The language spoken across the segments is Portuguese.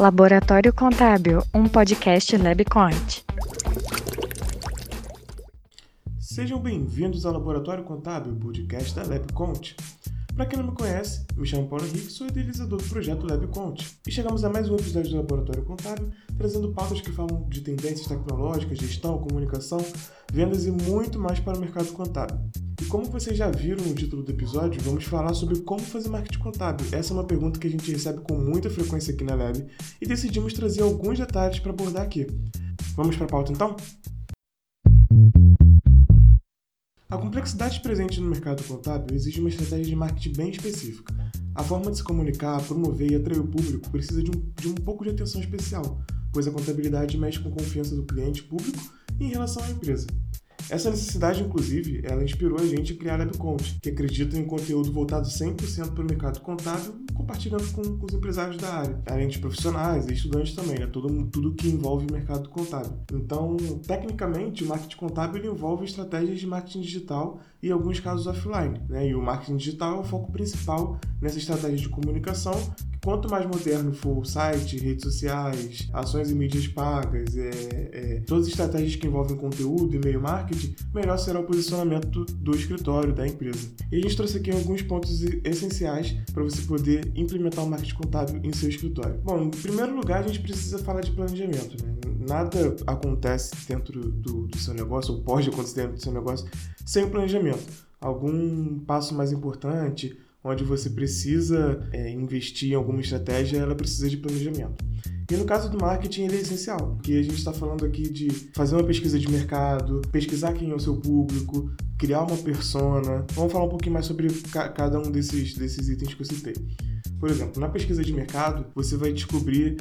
Laboratório Contábil, um podcast LabCont. Sejam bem-vindos ao Laboratório Contábil, podcast da LabCont. Para quem não me conhece, me chamo Paulo Henrique, sou idealizador do projeto LabCount. E chegamos a mais um episódio do Laboratório Contábil, trazendo pautas que falam de tendências tecnológicas, gestão, comunicação, vendas e muito mais para o mercado contábil. E como vocês já viram no título do episódio, vamos falar sobre como fazer marketing contábil. Essa é uma pergunta que a gente recebe com muita frequência aqui na Lab e decidimos trazer alguns detalhes para abordar aqui. Vamos para a pauta então? A complexidade presente no mercado contábil exige uma estratégia de marketing bem específica. A forma de se comunicar, promover e atrair o público precisa de um pouco de atenção especial, pois a contabilidade mexe com a confiança do cliente público em relação à empresa. Essa necessidade, inclusive, ela inspirou a gente a criar a LabCount, que acredita em conteúdo voltado 100% para o mercado contábil, compartilhando com os empresários da área, além de profissionais e estudantes também, né? Tudo que envolve o mercado contábil. Então, tecnicamente, o marketing contábil envolve estratégias de marketing digital e, em alguns casos, offline, né? E o marketing digital é o foco principal nessa estratégia de comunicação. Quanto mais moderno for o site, redes sociais, ações e mídias pagas, todas as estratégias que envolvem conteúdo e e-mail marketing, melhor será o posicionamento do escritório, da empresa. E a gente trouxe aqui alguns pontos essenciais para você poder implementar o marketing contábil em seu escritório. Bom, em primeiro lugar, a gente precisa falar de planejamento, né? Nada acontece dentro do seu negócio, ou pode acontecer dentro do seu negócio, sem o planejamento. Algum passo mais importante, onde você precisa investir em alguma estratégia, ela precisa de planejamento. E no caso do marketing, ele é essencial, porque a gente está falando aqui de fazer uma pesquisa de mercado, pesquisar quem é o seu público, criar uma persona. Vamos falar um pouquinho mais sobre cada um desses itens que eu citei. Por exemplo, na pesquisa de mercado, você vai descobrir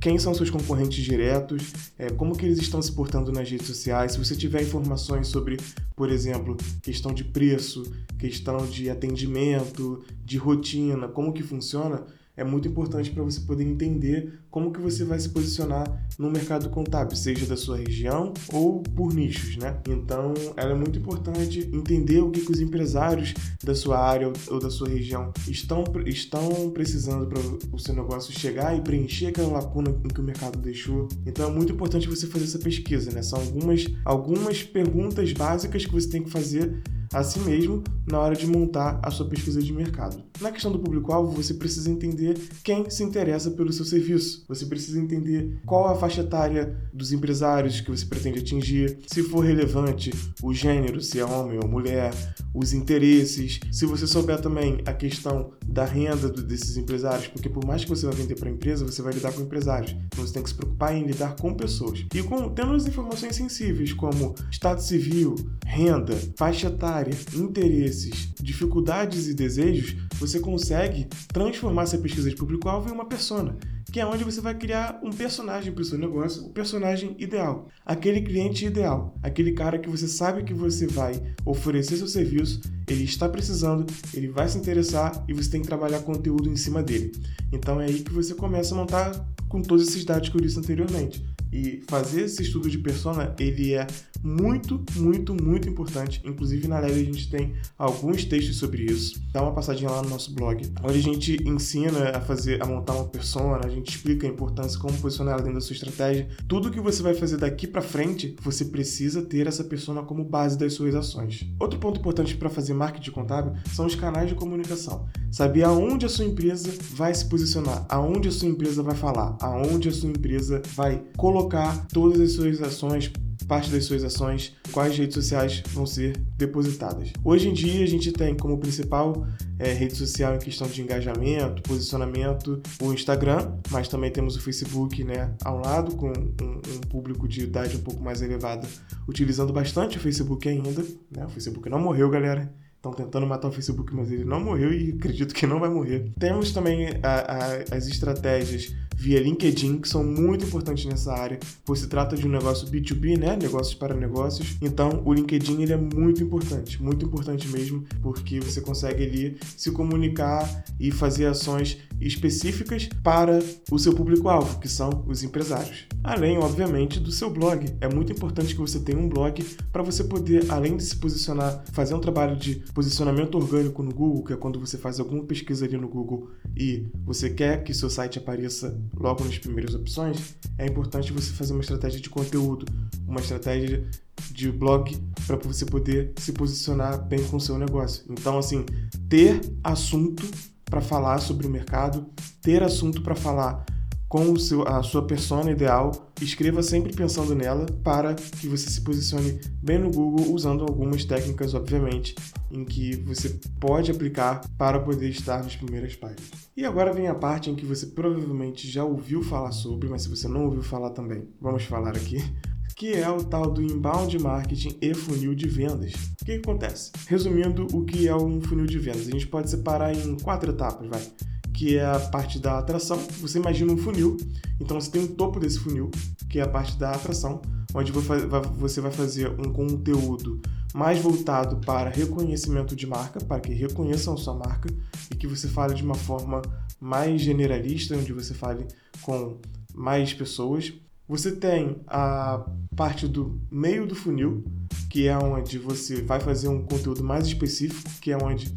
quem são seus concorrentes diretos, como que eles estão se portando nas redes sociais. Se você tiver informações sobre, por exemplo, questão de preço, questão de atendimento, de rotina, como que funciona, é muito importante para você poder entender como que você vai se posicionar no mercado contábil, seja da sua região ou por nichos, né? Então, ela é muito importante entender o que os empresários da sua área ou da sua região estão precisando para o seu negócio chegar e preencher aquela lacuna que o mercado deixou. Então, é muito importante você fazer essa pesquisa, né? São algumas perguntas básicas que você tem que fazer a si mesmo na hora de montar a sua pesquisa de mercado. Na questão do público-alvo, você precisa entender quem se interessa pelo seu serviço. Você precisa entender qual a faixa etária dos empresários que você pretende atingir, se for relevante o gênero, se é homem ou mulher, os interesses. Se você souber também a questão da renda desses empresários, porque por mais que você vá vender para a empresa, você vai lidar com empresários. Então você tem que se preocupar em lidar com pessoas. E tendo as informações sensíveis como estado civil, renda, faixa etária, interesses, dificuldades e desejos, você consegue transformar essa pesquisa de público-alvo em uma persona, que é onde você vai criar um personagem para o seu negócio, o personagem ideal, aquele cliente ideal, aquele cara que você sabe que você vai oferecer seu serviço, ele está precisando, ele vai se interessar e você tem que trabalhar conteúdo em cima dele. Então é aí que você começa a montar com todos esses dados que eu disse anteriormente. E fazer esse estudo de persona, ele é muito, muito, muito importante. Inclusive na Lab a gente tem alguns textos sobre isso. Dá uma passadinha lá no nosso blog, onde a gente ensina a montar uma persona, a gente explica a importância, como posicionar ela dentro da sua estratégia. Tudo que você vai fazer daqui para frente, você precisa ter essa persona como base das suas ações. Outro ponto importante para fazer marketing contábil são os canais de comunicação. Saber aonde a sua empresa vai se posicionar, aonde a sua empresa vai falar, aonde a sua empresa vai colocar todas as suas ações, parte das suas ações, quais redes sociais vão ser depositadas. Hoje em dia a gente tem como principal rede social em questão de engajamento, posicionamento, o Instagram, mas também temos o Facebook, né, ao lado, com um público de idade um pouco mais elevada, utilizando bastante o Facebook ainda, né? O Facebook não morreu, galera. Estão tentando matar o Facebook, mas ele não morreu e acredito que não vai morrer. Temos também as estratégias via LinkedIn, que são muito importantes nessa área, pois se trata de um negócio B2B, né? Negócios para negócios. Então, o LinkedIn ele é muito importante mesmo, porque você consegue ali se comunicar e fazer ações específicas para o seu público-alvo, que são os empresários. Além, obviamente, do seu blog. É muito importante que você tenha um blog para você poder, além de se posicionar, fazer um trabalho de posicionamento orgânico no Google, que é quando você faz alguma pesquisa ali no Google e você quer que seu site apareça logo nas primeiras opções, é importante você fazer uma estratégia de conteúdo, uma estratégia de blog para você poder se posicionar bem com o seu negócio. Então, assim, ter assunto para falar sobre o mercado, ter assunto para falar com a sua persona ideal, escreva sempre pensando nela para que você se posicione bem no Google, usando algumas técnicas, obviamente, em que você pode aplicar para poder estar nas primeiras páginas. E agora vem a parte em que você provavelmente já ouviu falar sobre, mas se você não ouviu falar também, vamos falar aqui, que é o tal do inbound marketing e funil de vendas. O que acontece? Resumindo o que é um funil de vendas, a gente pode separar em 4 etapas, vai. Que é a parte da atração. Você imagina um funil, então você tem o topo desse funil, que é a parte da atração, onde você vai fazer um conteúdo mais voltado para reconhecimento de marca, para que reconheçam sua marca e que você fale de uma forma mais generalista, onde você fale com mais pessoas. Você tem a parte do meio do funil, que é onde você vai fazer um conteúdo mais específico, que é onde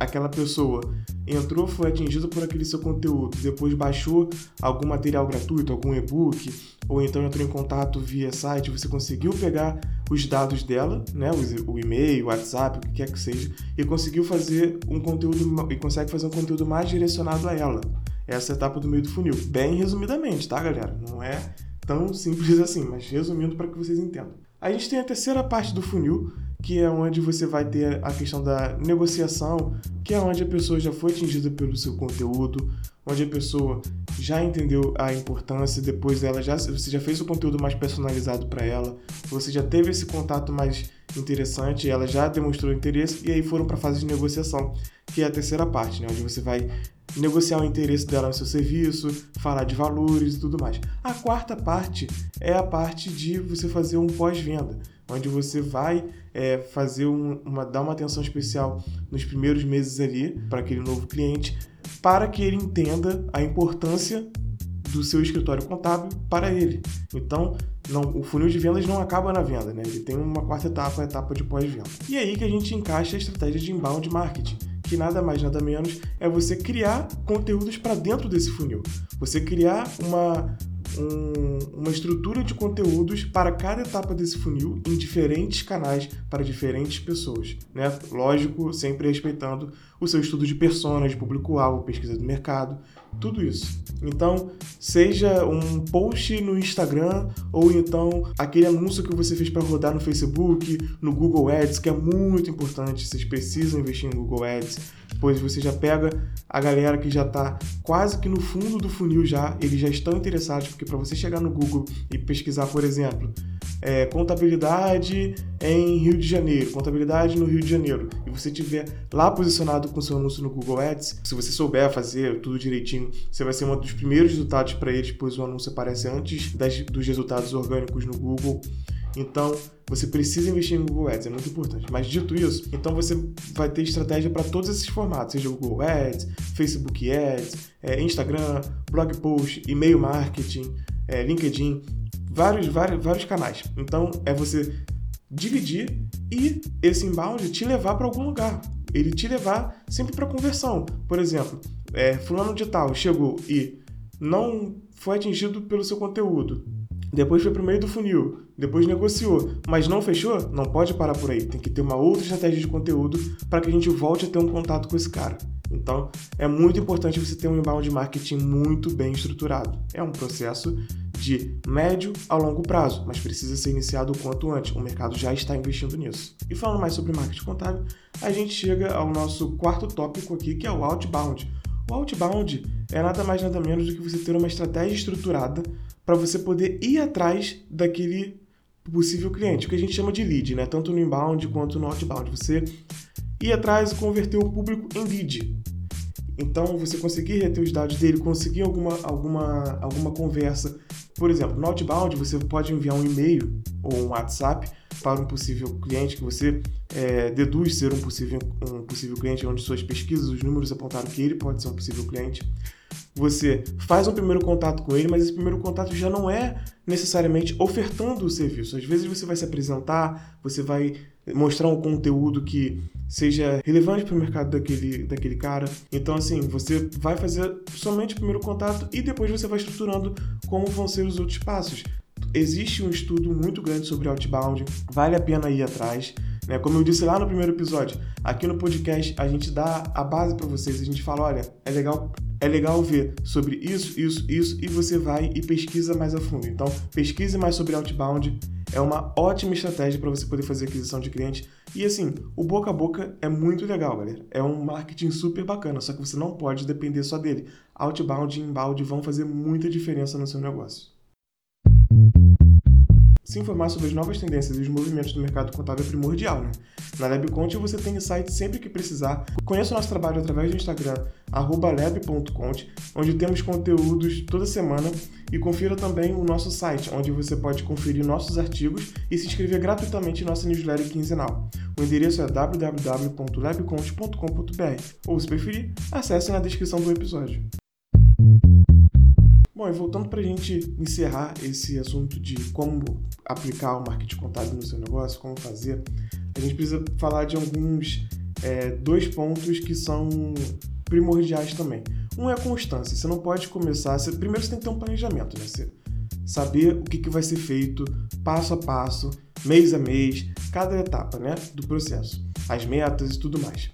aquela pessoa entrou, foi atingida por aquele seu conteúdo, depois baixou algum material gratuito, algum e-book, ou então entrou em contato via site, você conseguiu pegar os dados dela, né, o e-mail, o WhatsApp, o que quer que seja, e conseguiu fazer um conteúdo, e consegue fazer um conteúdo mais direcionado a ela. Essa é a etapa do meio do funil, bem resumidamente, tá, galera? Não é tão simples assim, mas resumindo para que vocês entendam. A gente tem a terceira parte do funil, que é onde você vai ter a questão da negociação, que é onde a pessoa já foi atingida pelo seu conteúdo, onde a pessoa já entendeu a importância, depois você já fez o conteúdo mais personalizado para ela, você já teve esse contato mais interessante, ela já demonstrou interesse, e aí foram para a fase de negociação, que é a terceira parte, né? Onde você vai negociar o interesse dela no seu serviço, falar de valores e tudo mais. A quarta parte é a parte de você fazer um pós-venda, onde você vai dar uma atenção especial nos primeiros meses ali para aquele novo cliente, para que ele entenda a importância do seu escritório contábil para ele. Então, o funil de vendas não acaba na venda, né? Ele tem uma quarta etapa, a etapa de pós-venda. E é aí que a gente encaixa a estratégia de inbound marketing, que nada mais, nada menos é você criar conteúdos para dentro desse funil. Você criar uma estrutura de conteúdos para cada etapa desse funil em diferentes canais para diferentes pessoas, né? Lógico, sempre respeitando o seu estudo de personas, público-alvo, pesquisa do mercado, tudo isso. Então, seja um post no Instagram ou então aquele anúncio que você fez para rodar no Facebook, no Google Ads, que é muito importante, vocês precisam investir em Google Ads, pois você já pega a galera que já está quase que no fundo do funil já, eles já estão interessados, porque para você chegar no Google e pesquisar, por exemplo, contabilidade em Rio de Janeiro, contabilidade no Rio de Janeiro, e você estiver lá posicionado com seu anúncio no Google Ads, se você souber fazer tudo direitinho, você vai ser um dos primeiros resultados para eles, pois o anúncio aparece antes dos resultados orgânicos no Google. Então, você precisa investir em Google Ads, é muito importante. Mas dito isso, então você vai ter estratégia para todos esses formatos, seja Google Ads, Facebook Ads, Instagram, blog post, e-mail marketing, LinkedIn, vários canais. Então, é você dividir e esse inbound te levar para algum lugar. Ele te levar sempre para conversão. Por exemplo, fulano de tal chegou e não foi atingido pelo seu conteúdo. Depois foi para o meio do funil, depois negociou, mas não fechou? Não pode parar por aí, tem que ter uma outra estratégia de conteúdo para que a gente volte a ter um contato com esse cara. Então, é muito importante você ter um inbound marketing muito bem estruturado. É um processo de médio a longo prazo, mas precisa ser iniciado o quanto antes, o mercado já está investindo nisso. E falando mais sobre marketing contábil, a gente chega ao nosso quarto tópico aqui, que é o outbound. O outbound é nada mais nada menos do que você ter uma estratégia estruturada para você poder ir atrás daquele possível cliente, o que a gente chama de lead, né? Tanto no inbound quanto no outbound. Você ir atrás e converter o público em lead. Então, você conseguir reter os dados dele, conseguir alguma conversa. Por exemplo, no outbound, você pode enviar um e-mail ou um WhatsApp para um possível cliente que você deduz ser um possível cliente, onde suas pesquisas, os números apontaram que ele pode ser um possível cliente. Você faz um primeiro contato com ele, mas esse primeiro contato já não é necessariamente ofertando o serviço. Às vezes você vai se apresentar, você vai mostrar um conteúdo que seja relevante para o mercado daquele cara. Então, assim, você vai fazer somente o primeiro contato e depois você vai estruturando como vão ser os outros passos. Existe um estudo muito grande sobre outbound, vale a pena ir atrás. Como eu disse lá no primeiro episódio, aqui no podcast a gente dá a base para vocês, a gente fala, olha, é legal ver sobre isso, e você vai e pesquisa mais a fundo. Então, pesquise mais sobre outbound, é uma ótima estratégia para você poder fazer aquisição de clientes. E assim, o boca a boca é muito legal, galera. É um marketing super bacana, só que você não pode depender só dele. Outbound e inbound vão fazer muita diferença no seu negócio. Se informar sobre as novas tendências e os movimentos do mercado contábil é primordial, né? Na LabCount você tem insights sempre que precisar. Conheça o nosso trabalho através do Instagram, @lab.count, onde temos conteúdos toda semana, e confira também o nosso site, onde você pode conferir nossos artigos e se inscrever gratuitamente em nossa newsletter quinzenal. O endereço é www.labcount.com.br, ou, se preferir, acesse na descrição do episódio. Bom, e voltando para a gente encerrar esse assunto de como aplicar o marketing contábil no seu negócio, como fazer, a gente precisa falar de alguns dois pontos que são primordiais também. Um é a constância. Você não pode começar... Primeiro você tem que ter um planejamento, né? Você saber o que vai ser feito passo a passo, mês a mês, cada etapa, né, do processo, as metas e tudo mais.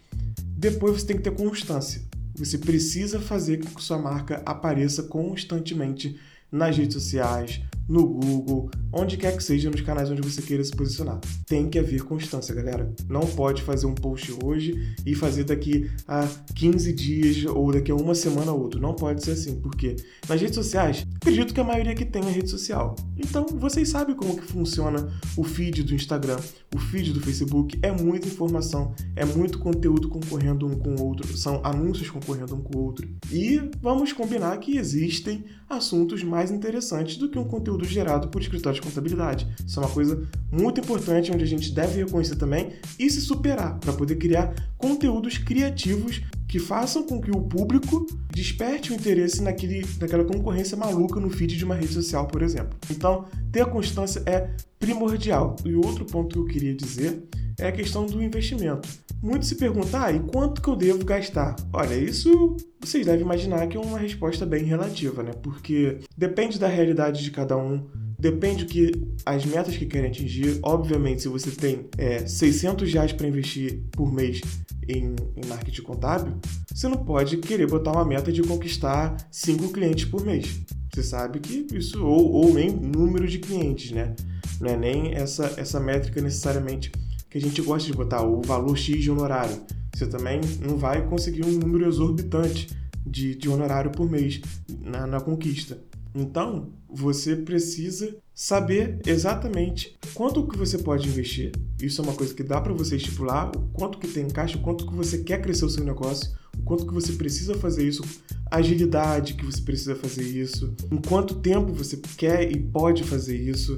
Depois você tem que ter constância. Você precisa fazer com que sua marca apareça constantemente nas redes sociais, no Google, onde quer que seja, nos canais onde você queira se posicionar. Tem que haver constância, galera. Não pode fazer um post hoje e fazer daqui a 15 dias ou daqui a uma semana ou outro. Não pode ser assim, porque nas redes sociais, acredito que a maioria que tem é rede social. Então, vocês sabem como que funciona o feed do Instagram, o feed do Facebook. É muita informação, é muito conteúdo concorrendo um com o outro, são anúncios concorrendo um com o outro. E vamos combinar que existem assuntos mais interessantes do que um conteúdo gerado por escritórios de contabilidade. Isso é uma coisa muito importante, onde a gente deve reconhecer também e se superar para poder criar conteúdos criativos que façam com que o público desperte o interesse naquela concorrência maluca no feed de uma rede social, por exemplo. Então, ter a constância é primordial. E outro ponto que eu queria dizer é a questão do investimento. Muitos se perguntam, e quanto que eu devo gastar? Olha, isso vocês devem imaginar que é uma resposta bem relativa, né? Porque depende da realidade de cada um, depende do que as metas que querem atingir. Obviamente, se você tem R$600 para investir por mês em marketing contábil, você não pode querer botar uma meta de conquistar 5 clientes por mês. Você sabe que isso, ou nem número de clientes, né? Não é nem essa métrica necessariamente que a gente gosta de botar, o valor X de honorário. Você também não vai conseguir um número exorbitante de honorário por mês na conquista. Então, você precisa saber exatamente quanto que você pode investir. Isso é uma coisa que dá para você estipular, o quanto que tem em caixa, o quanto que você quer crescer o seu negócio, o quanto que você precisa fazer isso, a agilidade que você precisa fazer isso, em quanto tempo você quer e pode fazer isso,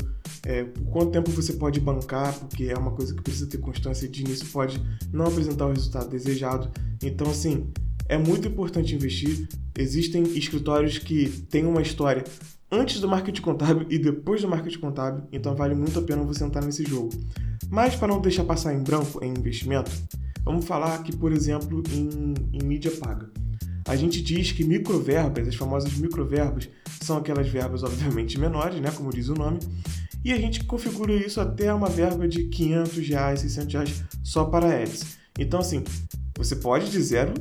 por quanto tempo você pode bancar, porque é uma coisa que precisa ter constância, e de início pode não apresentar o resultado desejado. Então, assim, é muito importante investir. Existem escritórios que têm uma história antes do marketing contábil e depois do marketing contábil, então vale muito a pena você entrar nesse jogo. Mas para não deixar passar em branco em investimento, vamos falar aqui, por exemplo, em mídia paga. A gente diz que microverbas, as famosas microverbas, são aquelas verbas obviamente menores, né, como diz o nome, e a gente configura isso até uma verba de R$500, R$600 só para ads. Então, assim, você pode de 0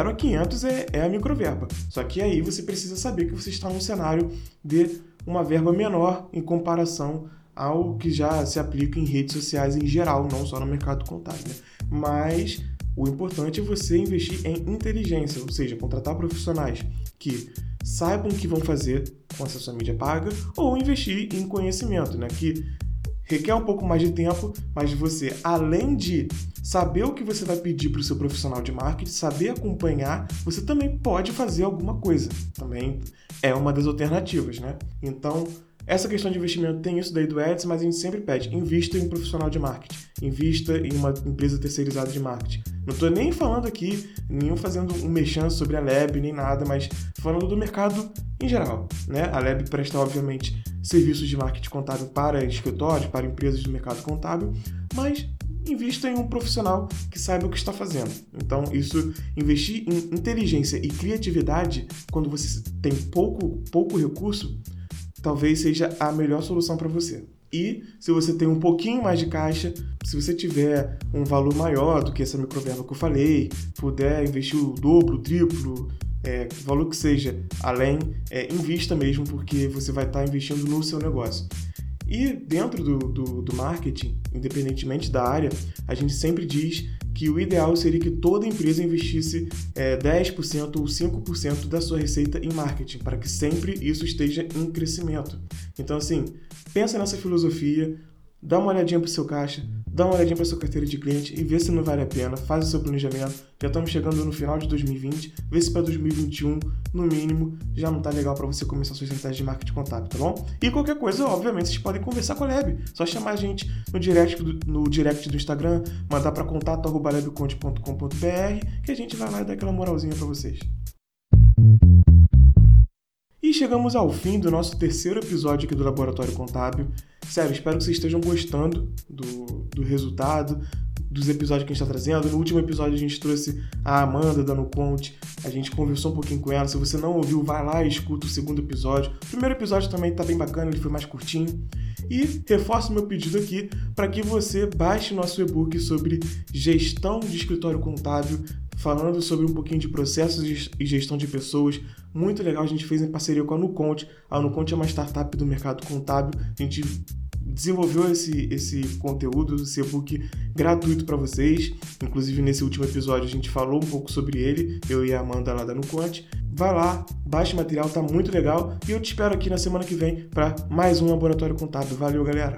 a 500 é a microverba. Só que aí você precisa saber que você está num cenário de uma verba menor em comparação ao que já se aplica em redes sociais em geral, não só no mercado contábil, né? Mas o importante é você investir em inteligência, ou seja, contratar profissionais que saibam o que vão fazer com essa sua mídia paga, ou investir em conhecimento, né? Que requer um pouco mais de tempo, mas você, além de saber o que você vai pedir para o seu profissional de marketing, saber acompanhar, você também pode fazer alguma coisa. Também é uma das alternativas, né? Então, Essa questão de investimento tem isso daí do Ads, mas a gente sempre pede, invista em um profissional de marketing, invista em uma empresa terceirizada de marketing. Não estou nem falando aqui, nenhum fazendo um mexão sobre a Lab, nem nada, mas falando do mercado em geral, né? A Lab presta, obviamente, serviços de marketing contábil para escritórios, para empresas do mercado contábil, mas invista em um profissional que saiba o que está fazendo. Então, isso, investir em inteligência e criatividade, quando você tem pouco recurso, talvez seja a melhor solução para você. E se você tem um pouquinho mais de caixa, se você tiver um valor maior do que essa microverba que eu falei, puder investir o dobro, o triplo, valor que seja, além, invista mesmo, porque você vai estar investindo no seu negócio. E dentro do marketing, independentemente da área, a gente sempre diz que o ideal seria que toda empresa investisse 10% ou 5% da sua receita em marketing, para que sempre isso esteja em crescimento. Então, assim, pensa nessa filosofia, dá uma olhadinha para o seu caixa, dá uma olhadinha para a sua carteira de cliente e vê se não vale a pena, faz o seu planejamento. Já estamos chegando no final de 2020, vê se para 2021, no mínimo, já não está legal para você começar a sua estratégia de marketing contábil, tá bom? E qualquer coisa, obviamente, vocês podem conversar com a Lab, só chamar a gente no direct do Instagram, mandar para contato@labconte.com.br, que a gente vai lá e dá aquela moralzinha para vocês. E chegamos ao fim do nosso terceiro episódio aqui do Laboratório Contábil. Sério, espero que vocês estejam gostando do resultado, dos episódios que a gente está trazendo. No último episódio a gente trouxe a Amanda da NoConte, a gente conversou um pouquinho com ela. Se você não ouviu, vai lá e escuta o segundo episódio. O primeiro episódio também está bem bacana, ele foi mais curtinho. E reforço meu pedido aqui para que você baixe nosso e-book sobre gestão de escritório contábil, falando sobre um pouquinho de processos e gestão de pessoas. Muito legal, a gente fez em parceria com a Nucont. A Nucont é uma startup do mercado contábil. A gente desenvolveu esse conteúdo, esse e-book gratuito para vocês. Inclusive, nesse último episódio, a gente falou um pouco sobre ele, eu e a Amanda lá da Nucont. Vai lá, baixa o material, tá muito legal. E eu te espero aqui na semana que vem para mais um Laboratório Contábil. Valeu, galera!